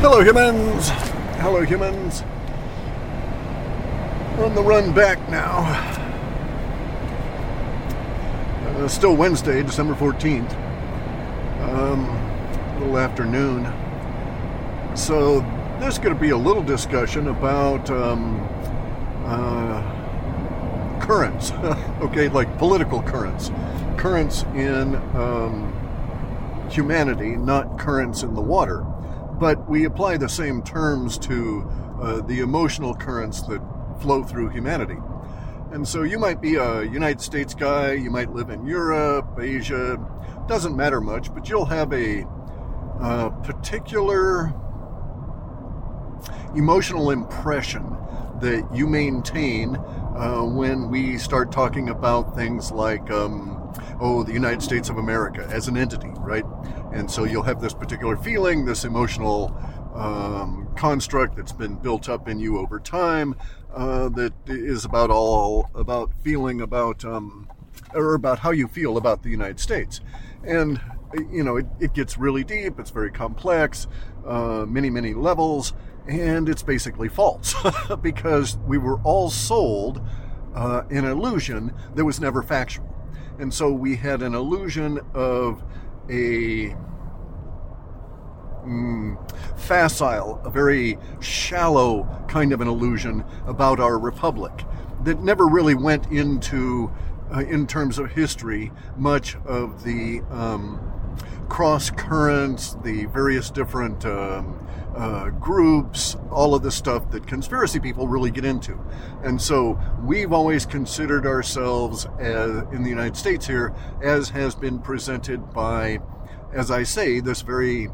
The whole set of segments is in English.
Hello, humans! Hello, humans. We're on the run back now. It's still Wednesday, December 14th. A little afternoon. So there's going to be a little discussion about currents. Okay, like political currents. Currents in humanity, not currents in the water. But we apply the same terms to the emotional currents that flow through humanity. And so you might be a United States guy, you might live in Europe, Asia, doesn't matter much, but you'll have a particular emotional impression that you maintain when we start talking about things like the United States of America as an entity, right? And so you'll have this particular feeling, this emotional construct that's been built up in you over time that is about how you feel about the United States. And, you know, it gets really deep, it's very complex, many, many levels, and it's basically false because we were all sold an illusion that was never factual. And so we had an illusion of a facile, a very shallow kind of an illusion about our republic that never really went into, in terms of history, much of the cross currents, the various different groups, all of the stuff that conspiracy people really get into. And so we've always considered ourselves as, in the United States here, as has been presented by, as I say, this very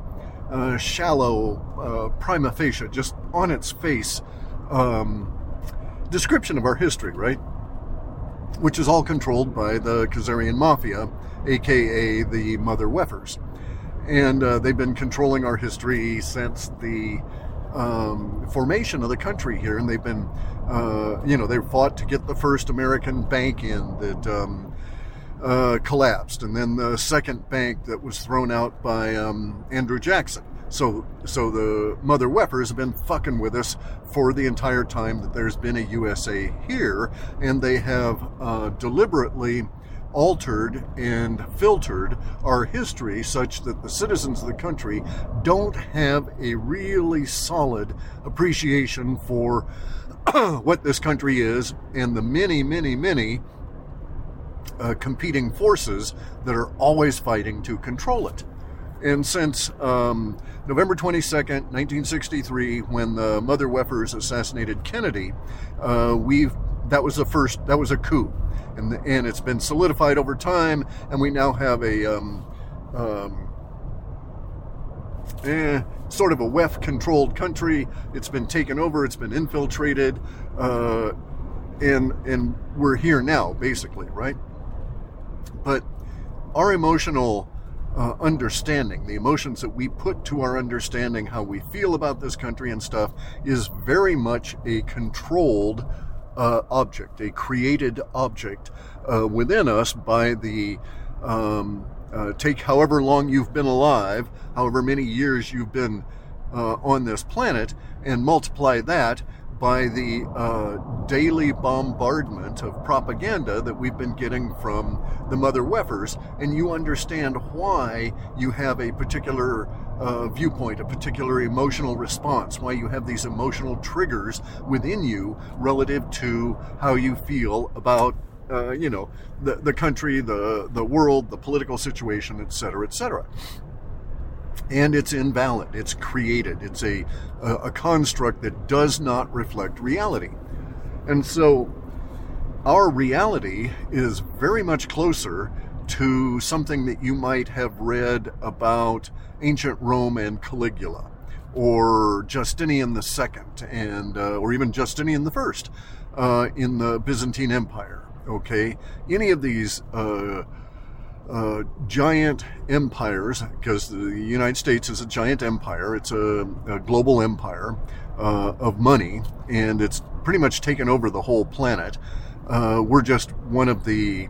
shallow prima facie, just on its face, description of our history, right? Which is all controlled by the Khazarian Mafia, aka the Mother Wefers. And they've been controlling our history since the formation of the country here. And they've been, they've fought to get the first American bank in that collapsed. And then the second bank that was thrown out by Andrew Jackson. So the Mother Wefers have been fucking with us for the entire time that there's been a USA here. And they have deliberately altered and filtered our history such that the citizens of the country don't have a really solid appreciation for what this country is and the many, many, many competing forces that are always fighting to control it. And since November 22nd, 1963, when the Mother Wefers assassinated Kennedy, that was a coup. And it's been solidified over time, and we now have a sort of a WEF-controlled country. It's been taken over, it's been infiltrated, and we're here now, basically, right? But our emotional understanding, the emotions that we put to our understanding, how we feel about this country and stuff, is very much a controlled object, a created object within us by the take however long you've been alive, however many years you've been on this planet, and multiply that by the daily bombardment of propaganda that we've been getting from the Mother Wefers, and you understand why you have a particular viewpoint, a particular emotional response, why you have these emotional triggers within you relative to how you feel about, the country, the world, the political situation, etc., etc. And it's invalid. It's created. It's a construct that does not reflect reality. And so our reality is very much closer to something that you might have read about ancient Rome and Caligula, or Justinian II, and or even Justinian I in the Byzantine Empire. Okay, any of these giant empires, because the United States is a giant empire, it's a global empire of money, and it's pretty much taken over the whole planet. We're just one of the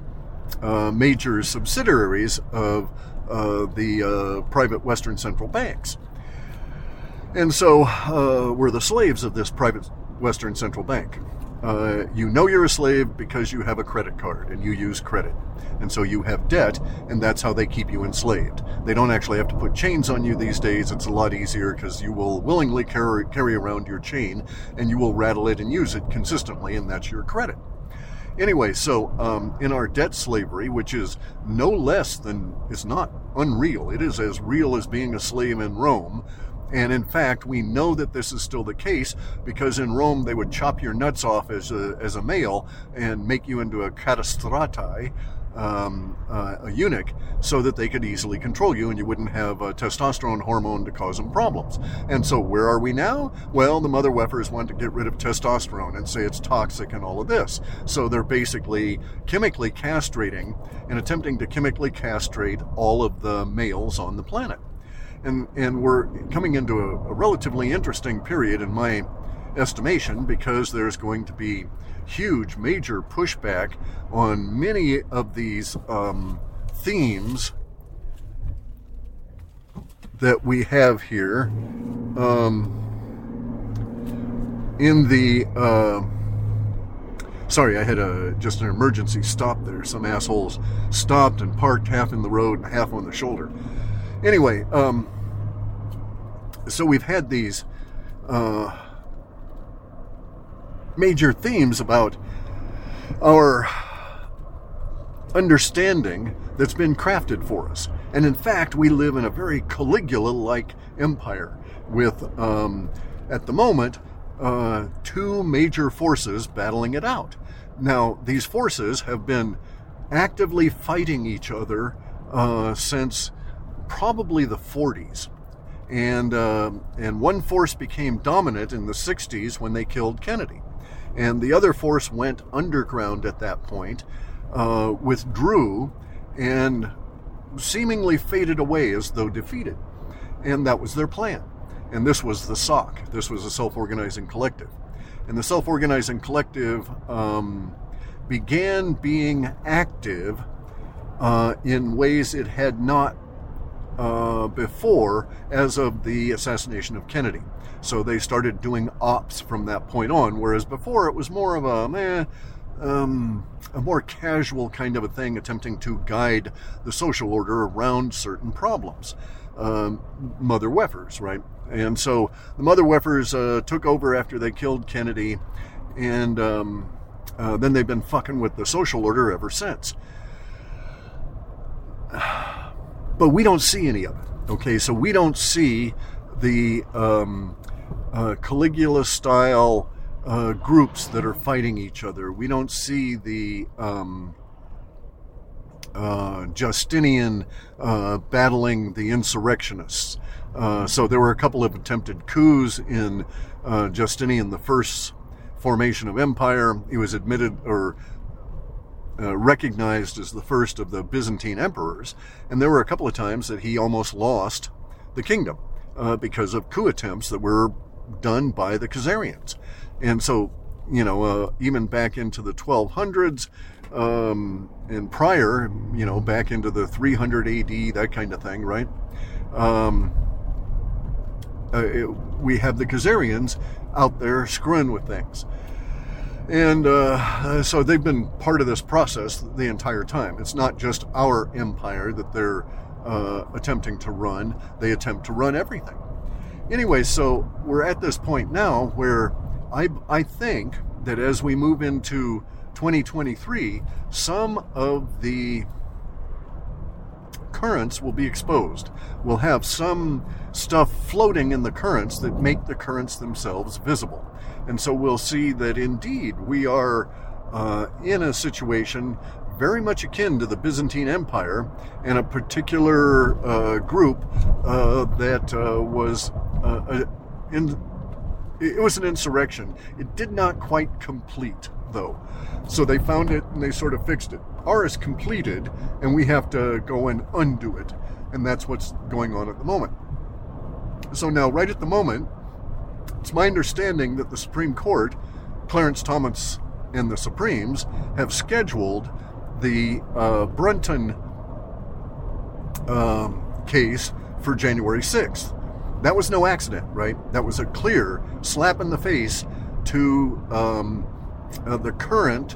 major subsidiaries of the private Western central banks. And so we're the slaves of this private Western Central Bank. You know you're a slave because you have a credit card and you use credit. And so you have debt, and that's how they keep you enslaved. They don't actually have to put chains on you these days. It's a lot easier because you will willingly carry around your chain, and you will rattle it and use it consistently, and that's your credit. Anyway, so in our debt slavery, which is no less than, it's not unreal. It is as real as being a slave in Rome. And in fact, we know that this is still the case because in Rome, they would chop your nuts off as a male and make you into a catastrati, a eunuch, so that they could easily control you and you wouldn't have a testosterone hormone to cause them problems. And so where are we now? Well, the mother weffers want to get rid of testosterone and say it's toxic and all of this. So they're basically chemically castrating and attempting to chemically castrate all of the males on the planet. And we're coming into a relatively interesting period in my estimation because there's going to be huge, major pushback on many of these themes that we have here in the... Sorry, I had just an emergency stop there. Some assholes stopped and parked half in the road and half on the shoulder. Anyway, so we've had these major themes about our understanding that's been crafted for us. And in fact, we live in a very Caligula-like empire with, at the moment, two major forces battling it out. Now, these forces have been actively fighting each other since probably the 40s. And one force became dominant in the 60s when they killed Kennedy. And the other force went underground at that point, withdrew, and seemingly faded away as though defeated. And that was their plan. And this was the SOC. This was a self-organizing collective. And the self-organizing collective began being active in ways it had not before, as of the assassination of Kennedy. So they started doing ops from that point on, whereas before it was more of a more casual kind of a thing, attempting to guide the social order around certain problems. Mother Weffers, right? And so the Mother Weffers took over after they killed Kennedy, and then they've been fucking with the social order ever since. But we don't see any of it, okay? So we don't see the Caligula-style groups that are fighting each other. We don't see the Justinian battling the insurrectionists. So there were a couple of attempted coups in Justinian I's formation of empire. He was admitted or recognized as the first of the Byzantine emperors, and there were a couple of times that he almost lost the kingdom because of coup attempts that were done by the Khazarians. And so, you know, even back into the 1200s and prior, you know, back into the 300 AD, that kind of thing, right? We have the Khazarians out there screwing with things. And so they've been part of this process the entire time. It's not just our empire that they're attempting to run. They attempt to run everything. Anyway, so we're at this point now where I think that as we move into 2023, some of the currents will be exposed. We'll have some stuff floating in the currents that make the currents themselves visible. And so we'll see that indeed we are in a situation very much akin to the Byzantine Empire and a particular group that was it was an insurrection. It did not quite complete, though. So they found it and they sort of fixed it. Ours is completed and we have to go and undo it. And that's what's going on at the moment. So now, right at the moment, it's my understanding that the Supreme Court, Clarence Thomas and the Supremes, have scheduled the Brunton case for January 6th. That was no accident, right? That was a clear slap in the face to the current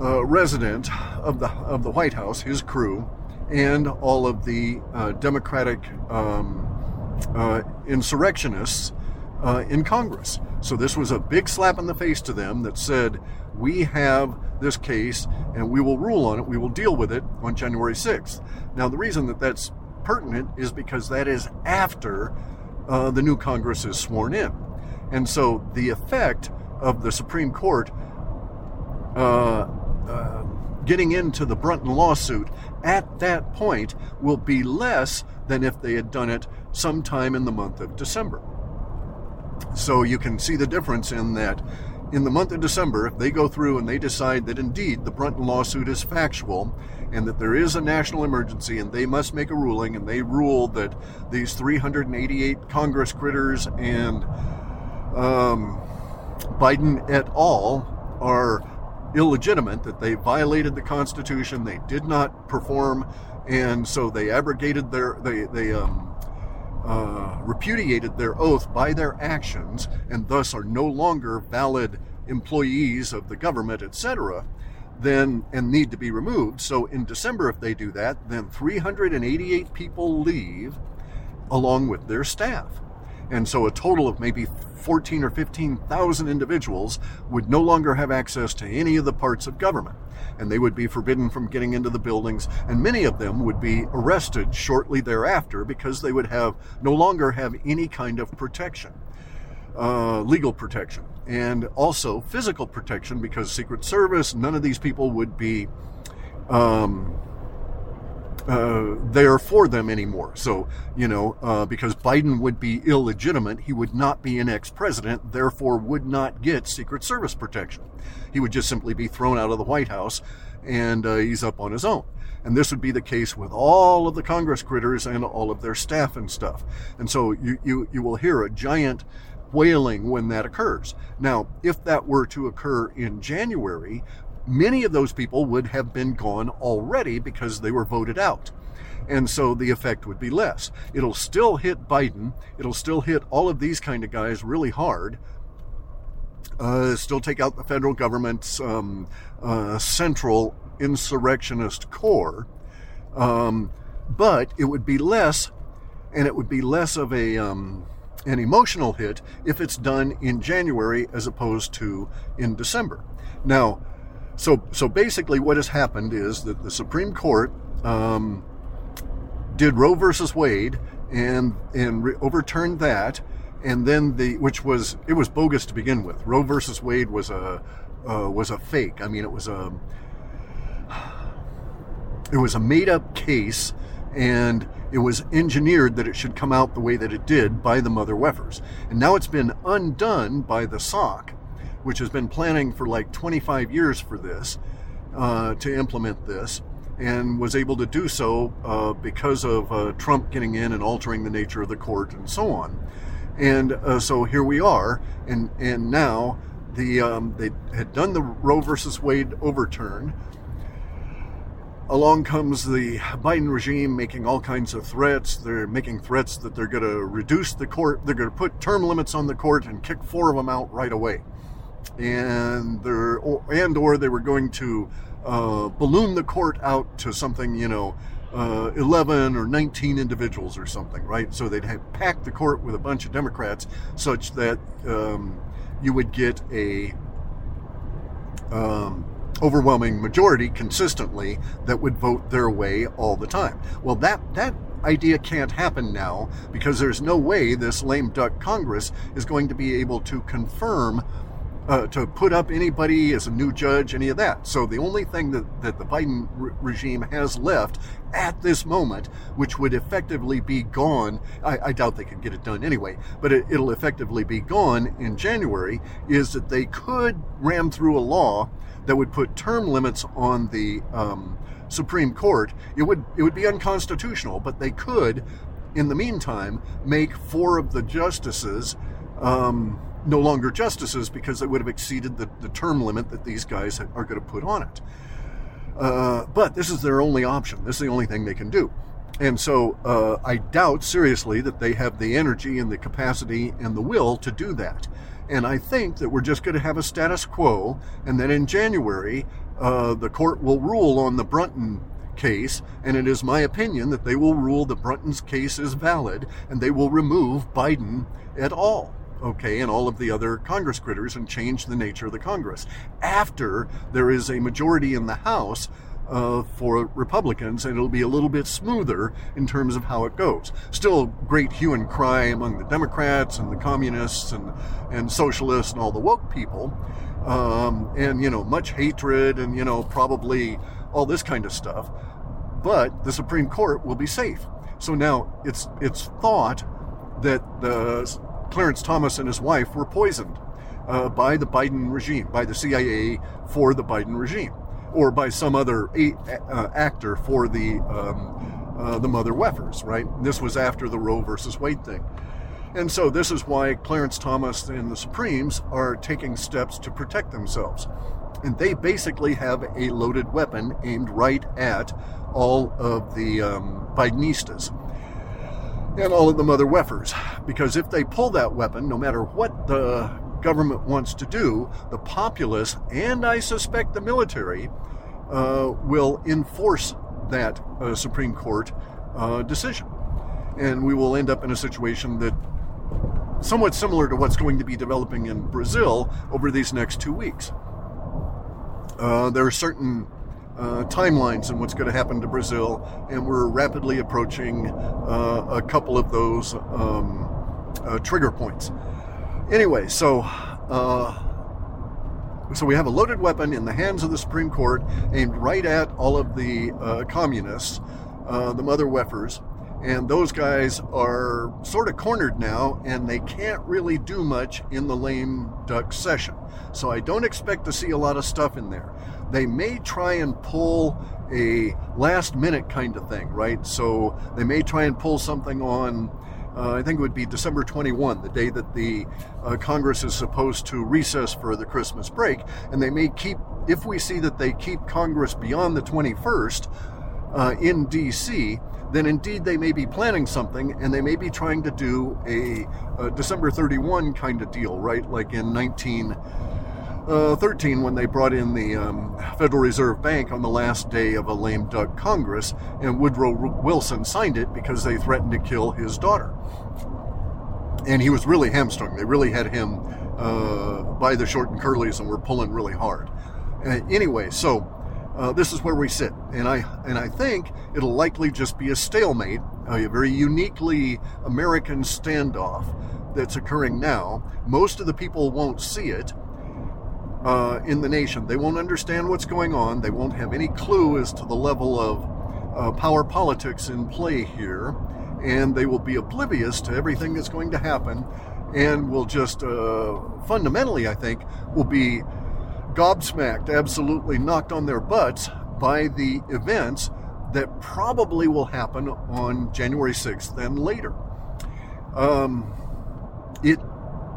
resident of the White House, his crew, and all of the Democratic insurrectionists in Congress. So this was a big slap in the face to them that said, we have this case and we will rule on it, we will deal with it on January 6th. Now the reason that that's pertinent is because that is after the new Congress is sworn in. And so the effect of the Supreme Court getting into the Brunton lawsuit at that point will be less than if they had done it sometime in the month of December. So you can see the difference in that in the month of December, if they go through and they decide that indeed the Brunton lawsuit is factual and that there is a national emergency and they must make a ruling, and they rule that these 388 Congress critters and Biden et al. Are illegitimate, that they violated the Constitution, they did not perform, and so they abrogated their, repudiated their oath by their actions, and thus are no longer valid employees of the government, etc., then, and need to be removed. So in December, if they do that, then 388 people leave along with their staff. And so a total of maybe 14 or 15,000 individuals would no longer have access to any of the parts of government, and they would be forbidden from getting into the buildings, and many of them would be arrested shortly thereafter because they would have no longer have any kind of protection, legal protection, and also physical protection, because Secret Service, none of these people would be there for them anymore. So, you know, because Biden would be illegitimate, he would not be an ex-president, therefore would not get Secret Service protection. He would just simply be thrown out of the White House, and he's up on his own. And this would be the case with all of the Congress critters and all of their staff and stuff. And so you will hear a giant wailing when that occurs. Now, if that were to occur in January, many of those people would have been gone already because they were voted out. And so the effect would be less. It'll still hit Biden. It'll still hit all of these kind of guys really hard. Still take out the federal government's central insurrectionist core. But it would be less, and it would be less of a an emotional hit if it's done in January as opposed to in December. Now, So basically what has happened is that the Supreme Court did Roe versus Wade and overturned that, and then it was bogus to begin with. Roe versus Wade was a fake. I mean, it was a made up case, and it was engineered that it should come out the way that it did by the mother weffers. And now it's been undone by the SOC, which has been planning for like 25 years for this, to implement this, and was able to do so because of Trump getting in and altering the nature of the court and so on. And so here we are, and now they had done the Roe versus Wade overturn. Along comes the Biden regime making all kinds of threats. They're making threats that they're going to reduce the court, they're going to put term limits on the court and kick 4 of them out right away. Or they were going to balloon the court out to something, 11 or 19 individuals or something, right? So they'd have packed the court with a bunch of Democrats such that you would get a overwhelming majority consistently that would vote their way all the time. Well, that idea can't happen now, because there's no way this lame duck Congress is going to be able to confirm to put up anybody as a new judge, any of that. So the only thing that the Biden regime has left at this moment, which would effectively be gone, I doubt they can get it done anyway, but it'll effectively be gone in January, is that they could ram through a law that would put term limits on the Supreme Court. It would be unconstitutional, but they could, in the meantime, make 4 of the justices no longer justices, because they would have exceeded the term limit that these guys are going to put on it. But this is their only option. This is the only thing they can do. And so I doubt seriously that they have the energy and the capacity and the will to do that. And I think that we're just going to have a status quo, and then in January, the court will rule on the Brunton case, and it is my opinion that they will rule that Brunton's case is valid, and they will remove Biden et al., okay, and all of the other Congress critters, and change the nature of the Congress. After there is a majority in the House for Republicans, and it'll be a little bit smoother in terms of how it goes. Still great hue and cry among the Democrats and the communists and socialists and all the woke people, and, you know, much hatred and, you know, probably all this kind of stuff. But the Supreme Court will be safe. So now it's thought that Clarence Thomas and his wife were poisoned by the Biden regime, by the CIA for the Biden regime, or by some other actor for the Mother Weffers, right? This was after the Roe versus Wade thing. And so this is why Clarence Thomas and the Supremes are taking steps to protect themselves. And they basically have a loaded weapon aimed right at all of the Bidenistas and all of the Mother Weffers. Because if they pull that weapon, no matter what the government wants to do, the populace, and I suspect the military, will enforce that Supreme Court decision. And we will end up in a situation that somewhat similar to what's going to be developing in Brazil over these next 2 weeks. There are certain timelines in what's going to happen to Brazil, and we're rapidly approaching a couple of those trigger points. Anyway, so we have a loaded weapon in the hands of the Supreme Court aimed right at all of the communists, the Mother Weffers, and those guys are sort of cornered now, and they can't really do much in the lame duck session. So I don't expect to see a lot of stuff in there. They may try and pull a last minute kind of thing, right? So they may try and pull something on, I think it would be December 21, the day that the Congress is supposed to recess for the Christmas break. And they may keep, if we see that they keep Congress beyond the 21st in D.C., then indeed they may be planning something, and they may be trying to do a December 31 kind of deal, right? Like in 1913 when they brought in the Federal Reserve Bank on the last day of a lame duck Congress, and Woodrow Wilson signed it because they threatened to kill his daughter. And he was really hamstrung. They really had him by the short and curlies and were pulling really hard. Anyway, so this is where we sit, and I think it'll likely just be a stalemate, a very uniquely American standoff that's occurring now. Most of the people won't see it in the nation. They won't understand what's going on. They won't have any clue as to the level of power politics in play here, and they will be oblivious to everything that's going to happen, and will just fundamentally, I think, will be gobsmacked, absolutely knocked on their butts by the events that probably will happen on January 6th and later.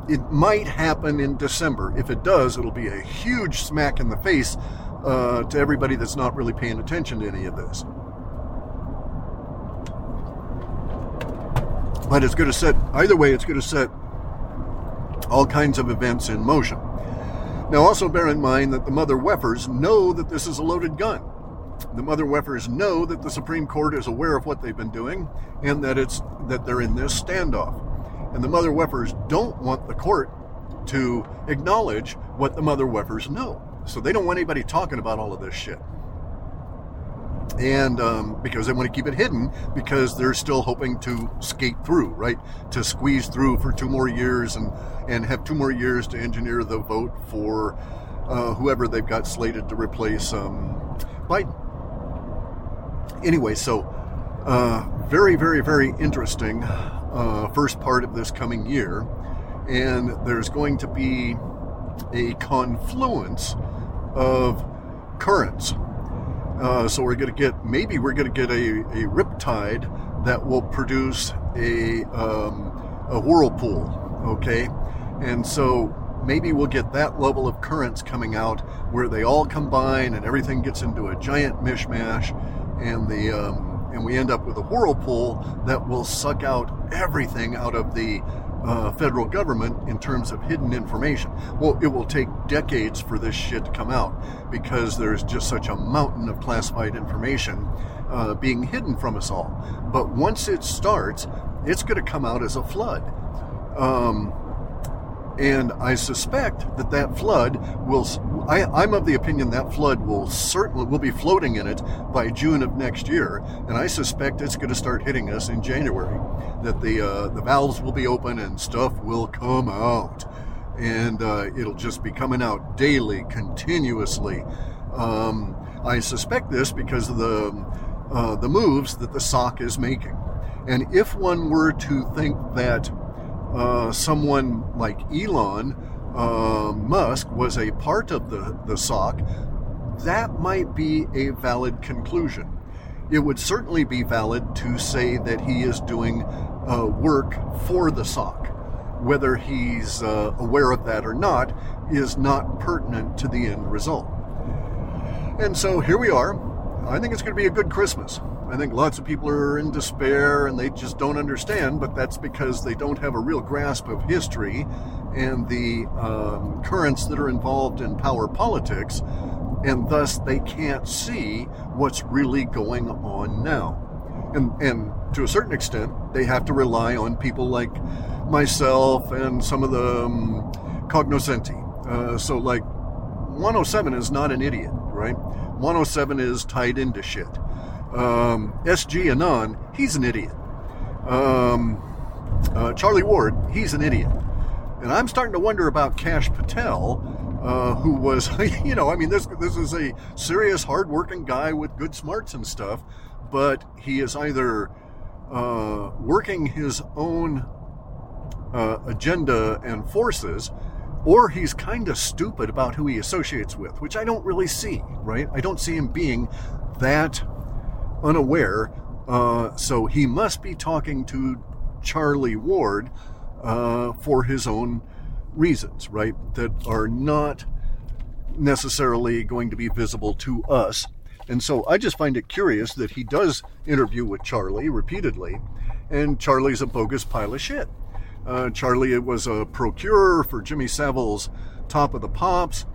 It might happen in December. If it does, it'll be a huge smack in the face to everybody that's not really paying attention to any of this. But it's going to set, either way, it's going to set all kinds of events in motion. Now also bear in mind that the Mother Weffers know that this is a loaded gun. The Mother Weffers know that the Supreme Court is aware of what they've been doing, and that they're in this standoff. And the Mother Weffers don't want the court to acknowledge what the Mother Weffers know. So they don't want anybody talking about all of this shit. And because they want to keep it hidden, because they're still hoping to skate through, right? To squeeze through for 2 more years and have 2 more years to engineer the vote for whoever they've got slated to replace Biden. Anyway, so very, very, very interesting first part of this coming year. And there's going to be a confluence of currents. So we're going to get a riptide that will produce a whirlpool, okay? And so maybe we'll get that level of currents coming out where they all combine and everything gets into a giant mishmash, and the and we end up with a whirlpool that will suck out everything out of the federal government in terms of hidden information. Well, it will take decades for this shit to come out because there's just such a mountain of classified information being hidden from us all. But once it starts, it's going to come out as a flood. And I suspect that flood will, I'm of the opinion that flood will certainly, will be floating in it by June of next year. And I suspect it's going to start hitting us in January, that the valves will be open and stuff will come out. And it'll just be coming out daily, continuously. I suspect this because of the moves that the SOC is making. And if one were to think that someone like Elon Musk was a part of the SOC, that might be a valid conclusion. It would certainly be valid to say that he is doing work for the SOC. Whether he's aware of that or not is not pertinent to the end result. And so here we are. I think it's going to be a good Christmas. I think lots of people are in despair and they just don't understand, but that's because they don't have a real grasp of history and the currents that are involved in power politics, and thus they can't see what's really going on now. And to a certain extent, they have to rely on people like myself and some of the cognoscenti. So like 107 is not an idiot, right? 107 is tied into shit. SG Anon, he's an idiot. Charlie Ward, he's an idiot. And I'm starting to wonder about Kash Patel, who was, you know, I mean, this is a serious, hardworking guy with good smarts and stuff, but he is either working his own agenda and forces, or he's kind of stupid about who he associates with, which I don't really see, right? I don't see him being that unaware, so he must be talking to Charlie Ward for his own reasons, right, that are not necessarily going to be visible to us. And so I just find it curious that he does interview with Charlie repeatedly, and Charlie's a bogus pile of shit. Charlie was a procurer for Jimmy Savile's Top of the Pops.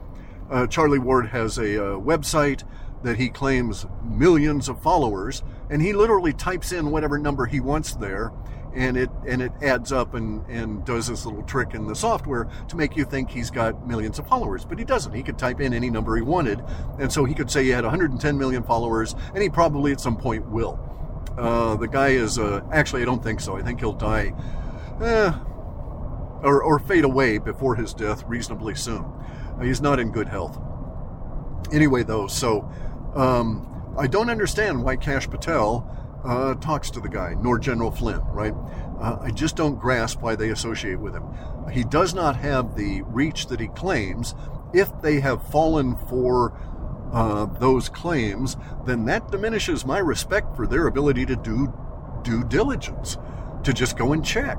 Charlie Ward has a website that he claims millions of followers, and he literally types in whatever number he wants there, and it adds up and does this little trick in the software to make you think he's got millions of followers, but he doesn't. He could type in any number he wanted, and so he could say he had 110 million followers, and he probably at some point will. The guy is, actually I don't think so. I think he'll die or fade away before his death reasonably soon. He's not in good health. Anyway, though, so I don't understand why Kash Patel talks to the guy, nor General Flynn, right? I just don't grasp why they associate with him. He does not have the reach that he claims. If they have fallen for those claims, then that diminishes my respect for their ability to do due diligence, to just go and check.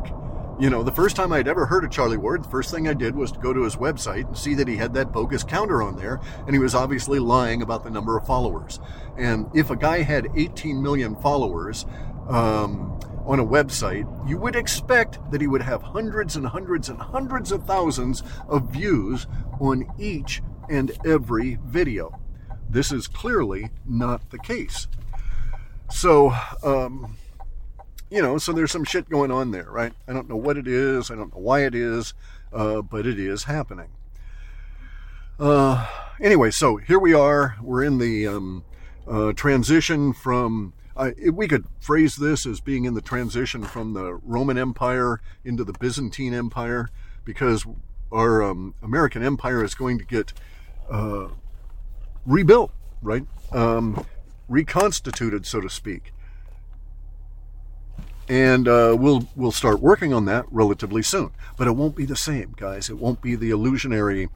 You know, the first time I'd ever heard of Charlie Ward, the first thing I did was to go to his website and see that he had that bogus counter on there, and he was obviously lying about the number of followers. And if a guy had 18 million followers on a website, you would expect that he would have hundreds and hundreds and hundreds of thousands of views on each and every video. This is clearly not the case. So, you know, so there's some shit going on there, right? I don't know what it is. I don't know why it is, but it is happening. Anyway, so here we are. We're in the transition from, we could phrase this as being in the transition from the Roman Empire into the Byzantine Empire, because our American Empire is going to get rebuilt, right? Reconstituted, so to speak. And we'll start working on that relatively soon. But it won't be the same, guys. It won't be the illusionary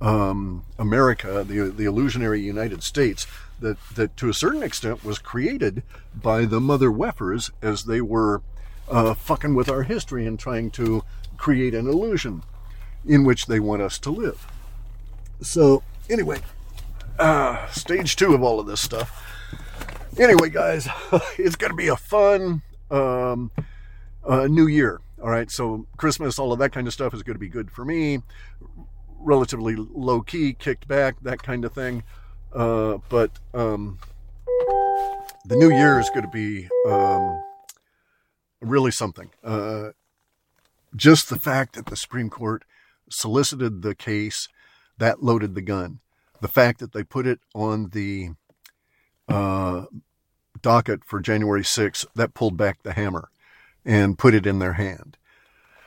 America, the illusionary United States, that to a certain extent was created by the mother weffers as they were fucking with our history and trying to create an illusion in which they want us to live. So anyway, stage 2 of all of this stuff. Anyway, guys, it's going to be a fun new year. All right, so Christmas, all of that kind of stuff is going to be good for me. Relatively low-key, kicked back, that kind of thing. But the new year is going to be really something. Just the fact that the Supreme Court solicited the case, that loaded the gun. The fact that they put it on the docket for January 6th, that pulled back the hammer and put it in their hand.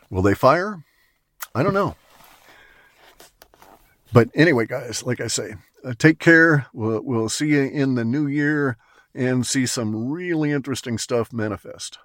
Will they fire? I don't know. But anyway, guys, like I say, take care. We'll see you in the new year and see some really interesting stuff manifest.